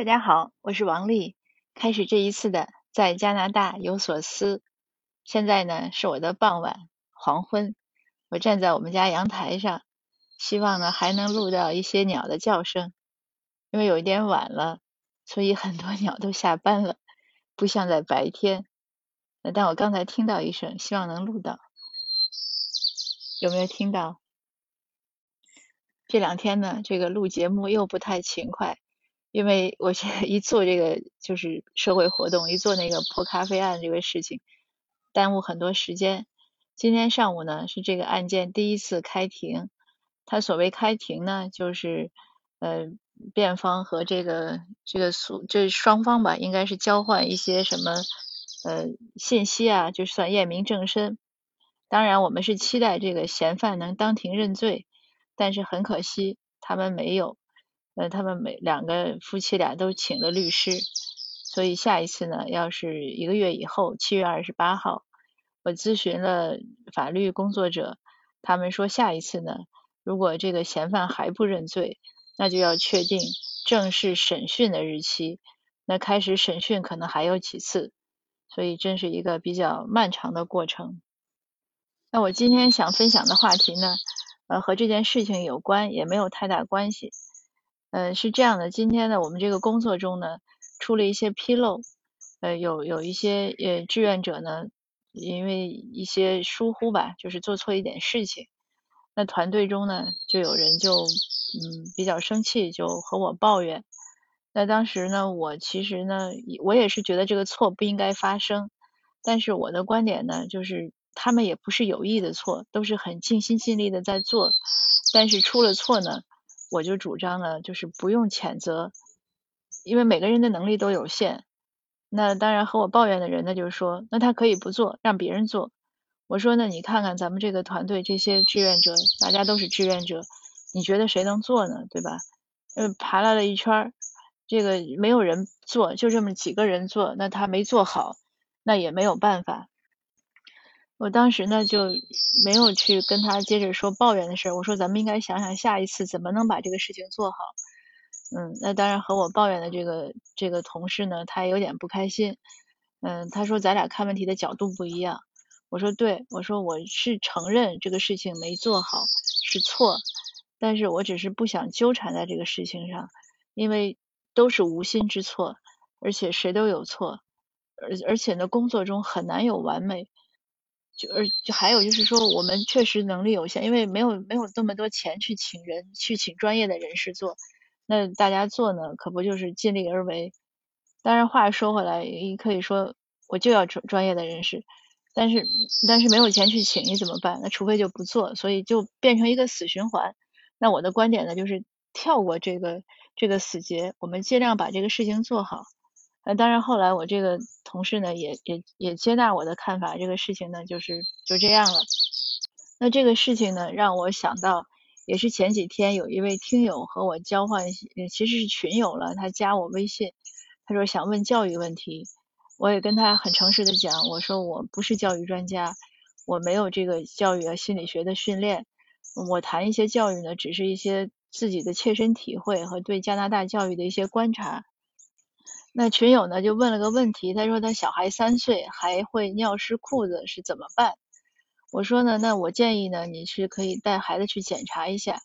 大家好，我是王丽，开始这一次的在加拿大有所思。现在呢是我的傍晚黄昏，我站在我们家阳台上，希望呢还能录到一些鸟的叫声。因为有一点晚了，所以很多鸟都下班了，不像在白天。但我刚才听到一声，希望能录到。有没有听到？这两天呢这个录节目又不太勤快，因为我现在一做这个就是社会活动，一做那个破咖啡案这个事情，耽误很多时间。今天上午呢是这个案件第一次开庭，他所谓开庭呢就是辩方和这双方吧，应该是交换一些什么信息啊，就算验明正身。当然我们是期待这个嫌犯能当庭认罪，但是很可惜他们没有。他们两个夫妻俩都请了律师，所以下一次呢要是一个月以后7月28号，我咨询了法律工作者，他们说下一次呢如果这个嫌犯还不认罪，那就要确定正式审讯的日期，那开始审讯可能还有几次，所以真是一个比较漫长的过程。那我今天想分享的话题呢和这件事情有关，也没有太大关系。是这样的，今天呢我们这个工作中呢出了一些纰漏，有一些志愿者呢因为一些疏忽吧，就是做错一点事情，那团队中呢就有人就比较生气，就和我抱怨。那当时呢我其实呢我也是觉得这个错不应该发生，但是我的观点呢就是他们也不是有意的错，都是很尽心尽力的在做，但是出了错呢我就主张呢就是不用谴责，因为每个人的能力都有限。那当然和我抱怨的人呢就说那他可以不做，让别人做。我说呢你看看咱们这个团队这些志愿者，大家都是志愿者，你觉得谁能做呢，对吧？爬来了一圈，这个没有人做，就这么几个人做，那他没做好那也没有办法。我当时呢就没有去跟他接着说抱怨的事，我说咱们应该想想下一次怎么能把这个事情做好。那当然和我抱怨的这个同事呢他也有点不开心。他说咱俩看问题的角度不一样。我说对，我说我是承认这个事情没做好是错，但是我只是不想纠缠在这个事情上，因为都是无心之错，而且谁都有错，而且呢工作中很难有完美。还有就是说我们确实能力有限，因为没有这么多钱去请人，去请专业的人士做，那大家做呢可不就是尽力而为。当然话说回来，可以说我就要专业的人士，但是没有钱去请你怎么办，那除非就不做，所以就变成一个死循环。那我的观点呢就是跳过这个死结，我们尽量把这个事情做好。当然后来我这个同事呢也接纳我的看法，这个事情呢就这样了。那这个事情呢让我想到，也是前几天有一位听友和我交换，其实是群友了，他加我微信，他说想问教育问题。我也跟他很诚实的讲，我说我不是教育专家，我没有这个教育心理学的训练，我谈一些教育呢只是一些自己的切身体会和对加拿大教育的一些观察。那群友呢就问了个问题，他说他小孩3岁还会尿湿裤子是怎么办。我说呢那我建议呢你去可以带孩子去检查一下，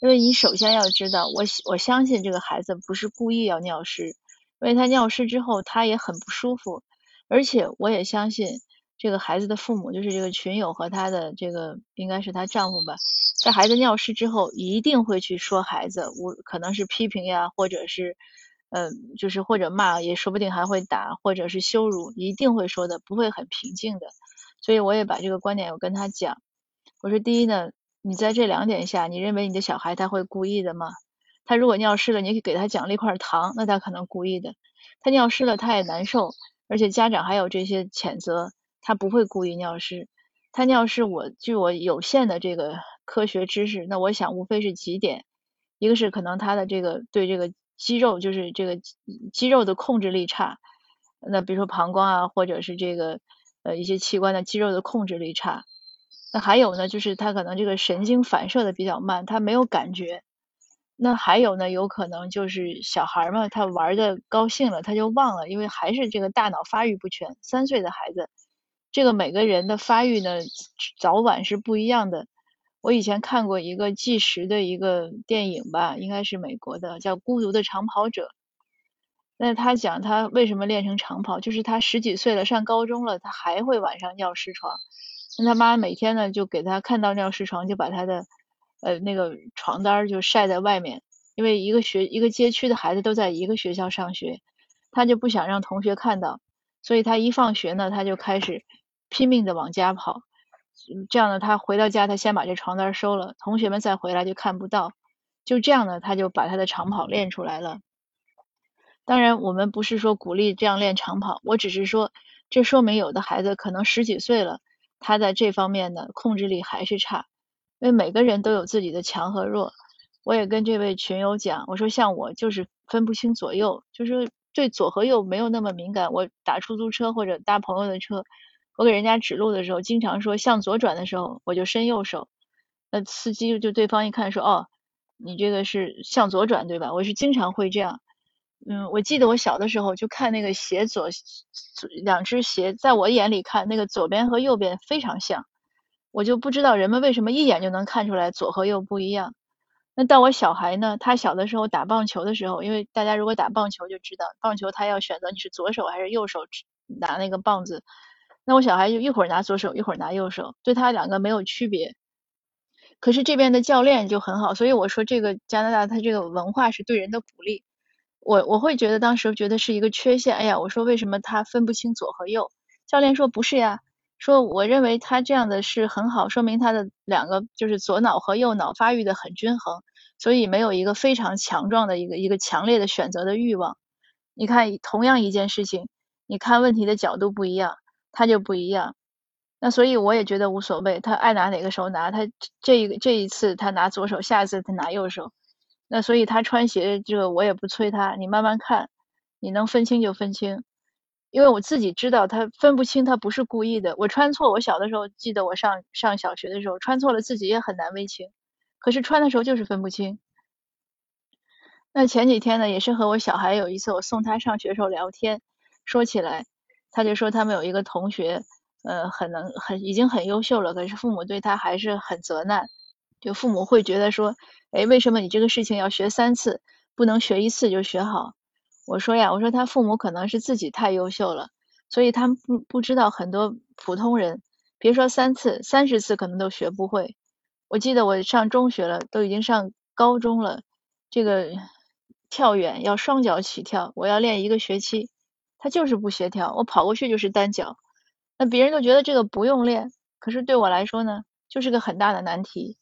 因为你首先要知道，我相信这个孩子不是故意要尿湿，因为他尿湿之后他也很不舒服，而且我也相信这个孩子的父母，就是这个群友和他的这个应该是他丈夫吧，在孩子尿湿之后一定会去说孩子，可能是批评呀，或者是就是或者骂，也说不定还会打，或者是羞辱，一定会说的，不会很平静的。所以我也把这个观点我跟他讲，我说第一呢，你在这2点下，你认为你的小孩他会故意的吗？他如果尿湿了，你给他奖励块糖，那他可能故意的；他尿湿了，他也难受，而且家长还有这些谴责，他不会故意尿湿。他尿湿，据我有限的这个科学知识，那我想无非是几点，一个是可能他的这个对这个肌肉，就是这个肌肉的控制力差，那比如说膀胱啊，或者是这个一些器官的肌肉的控制力差。那还有呢就是他可能这个神经反射的比较慢，他没有感觉。那还有呢，有可能就是小孩儿嘛，他玩的高兴了，他就忘了，因为还是这个大脑发育不全。3岁的孩子，这个每个人的发育呢，早晚是不一样的。我以前看过一个纪实的一个电影吧，应该是美国的，叫《孤独的长跑者》。那他讲他为什么练成长跑，就是他十几岁了，上高中了，他还会晚上尿湿床。那他妈每天呢，就给他看到尿湿床，就把他的那个床单儿就晒在外面，因为一个街区的孩子都在一个学校上学，他就不想让同学看到，所以他一放学呢，他就开始拼命的往家跑。这样呢，他回到家，他先把这床单收了，同学们再回来就看不到。就这样呢，他就把他的长跑练出来了。当然，我们不是说鼓励这样练长跑，我只是说，这说明有的孩子可能十几岁了，他在这方面呢控制力还是差。因为每个人都有自己的强和弱，我也跟这位群友讲，我说像我就是分不清左右，就是对左和右没有那么敏感。我打出租车或者搭朋友的车，我给人家指路的时候，经常说向左转的时候，我就伸右手，那司机就对方一看说，哦，你这个是向左转对吧？我是经常会这样。我记得我小的时候就看那个鞋两只鞋，在我眼里看那个左边和右边非常像。我就不知道人们为什么一眼就能看出来左和右不一样。那到我小孩呢，他小的时候打棒球的时候，因为大家如果打棒球就知道，棒球他要选择你是左手还是右手拿那个棒子，那我小孩就一会儿拿左手一会儿拿右手，对他两个没有区别。可是这边的教练就很好，所以我说这个加拿大他这个文化是对人的鼓励。我会觉得当时觉得是一个缺陷，哎呀，我说为什么他分不清左和右？教练说不是呀，说我认为他这样的是很好，说明他的两个就是左脑和右脑发育的很均衡，所以没有一个非常强壮的一个强烈的选择的欲望。你看同样一件事情，你看问题的角度不一样，他就不一样。那所以我也觉得无所谓，他爱拿哪个手拿，他这一次他拿左手，下一次他拿右手。那所以他穿鞋这个我也不催他，你慢慢看，你能分清就分清。因为我自己知道他分不清，他不是故意的。我穿错，我小的时候记得我上小学的时候穿错了，自己也很难为情，可是穿的时候就是分不清。那前几天呢，也是和我小孩有一次我送他上学的时候聊天，说起来他就说他们有一个同学已经很优秀了，可是父母对他还是很责难，就父母会觉得说，哎，为什么你这个事情要学3次，不能学1次就学好。我说他父母可能是自己太优秀了，所以他们不知道很多普通人，别说3次，30次可能都学不会。我记得我上中学了，都已经上高中了，这个跳远要双脚起跳，我要练1个学期，他就是不协调，我跑过去就是单脚。那别人都觉得这个不用练，可是对我来说呢，就是个很大的难题。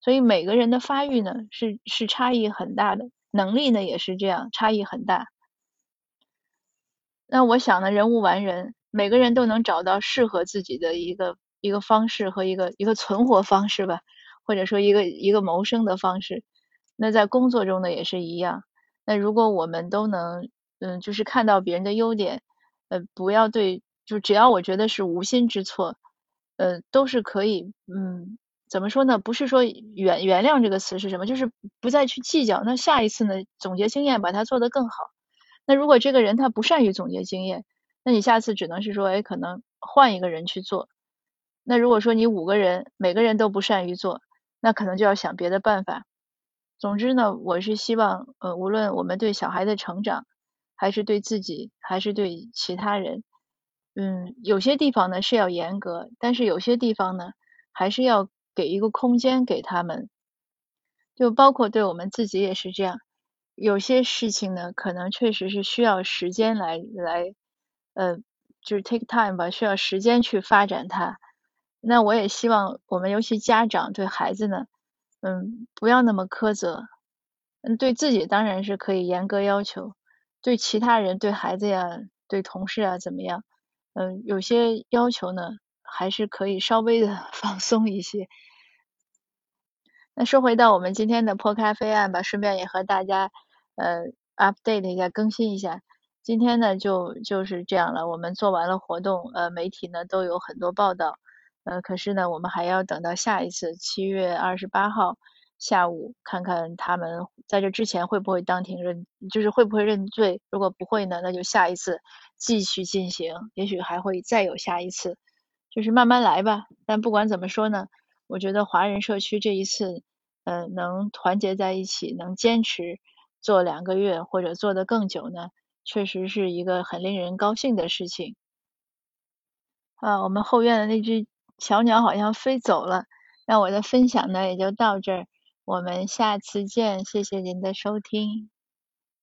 所以每个人的发育呢是差异很大的，能力呢也是这样，差异很大。那我想呢，人无完人，每个人都能找到适合自己的一个方式和一个存活方式吧，或者说一个谋生的方式。那在工作中呢也是一样。那如果我们都能就是看到别人的优点，不要只要我觉得是无心之错，都是可以怎么说呢，不是说原谅这个词是什么，就是不再去计较，那下一次呢总结经验把它做得更好。那如果这个人他不善于总结经验，那你下次只能是说，可能换一个人去做。那如果说你5个人，每个人都不善于做，那可能就要想别的办法。总之呢，我是希望，无论我们对小孩的成长，还是对自己，还是对其他人，有些地方呢是要严格，但是有些地方呢还是要给一个空间给他们，就包括对我们自己也是这样。有些事情呢可能确实是需要时间就是 take time 吧，需要时间去发展它。那我也希望我们尤其家长对孩子呢不要那么苛责，对自己当然是可以严格要求，对其他人，对孩子呀，对同事啊怎么样，有些要求呢还是可以稍微的放松一些。那说回到我们今天的破咖啡案吧，顺便也和大家update 一下，更新一下。今天呢就是这样了，我们做完了活动，媒体呢都有很多报道，可是呢我们还要等到下一次7月28号下午看看他们在这之前会不会当庭会不会认罪，如果不会呢，那就下一次继续进行，也许还会再有下一次，就是慢慢来吧。但不管怎么说呢，我觉得华人社区这一次能团结在一起，能坚持做2个月或者做得更久呢，确实是一个很令人高兴的事情。我们后院的那只小鸟好像飞走了，那我的分享呢也就到这儿，我们下次见，谢谢您的收听。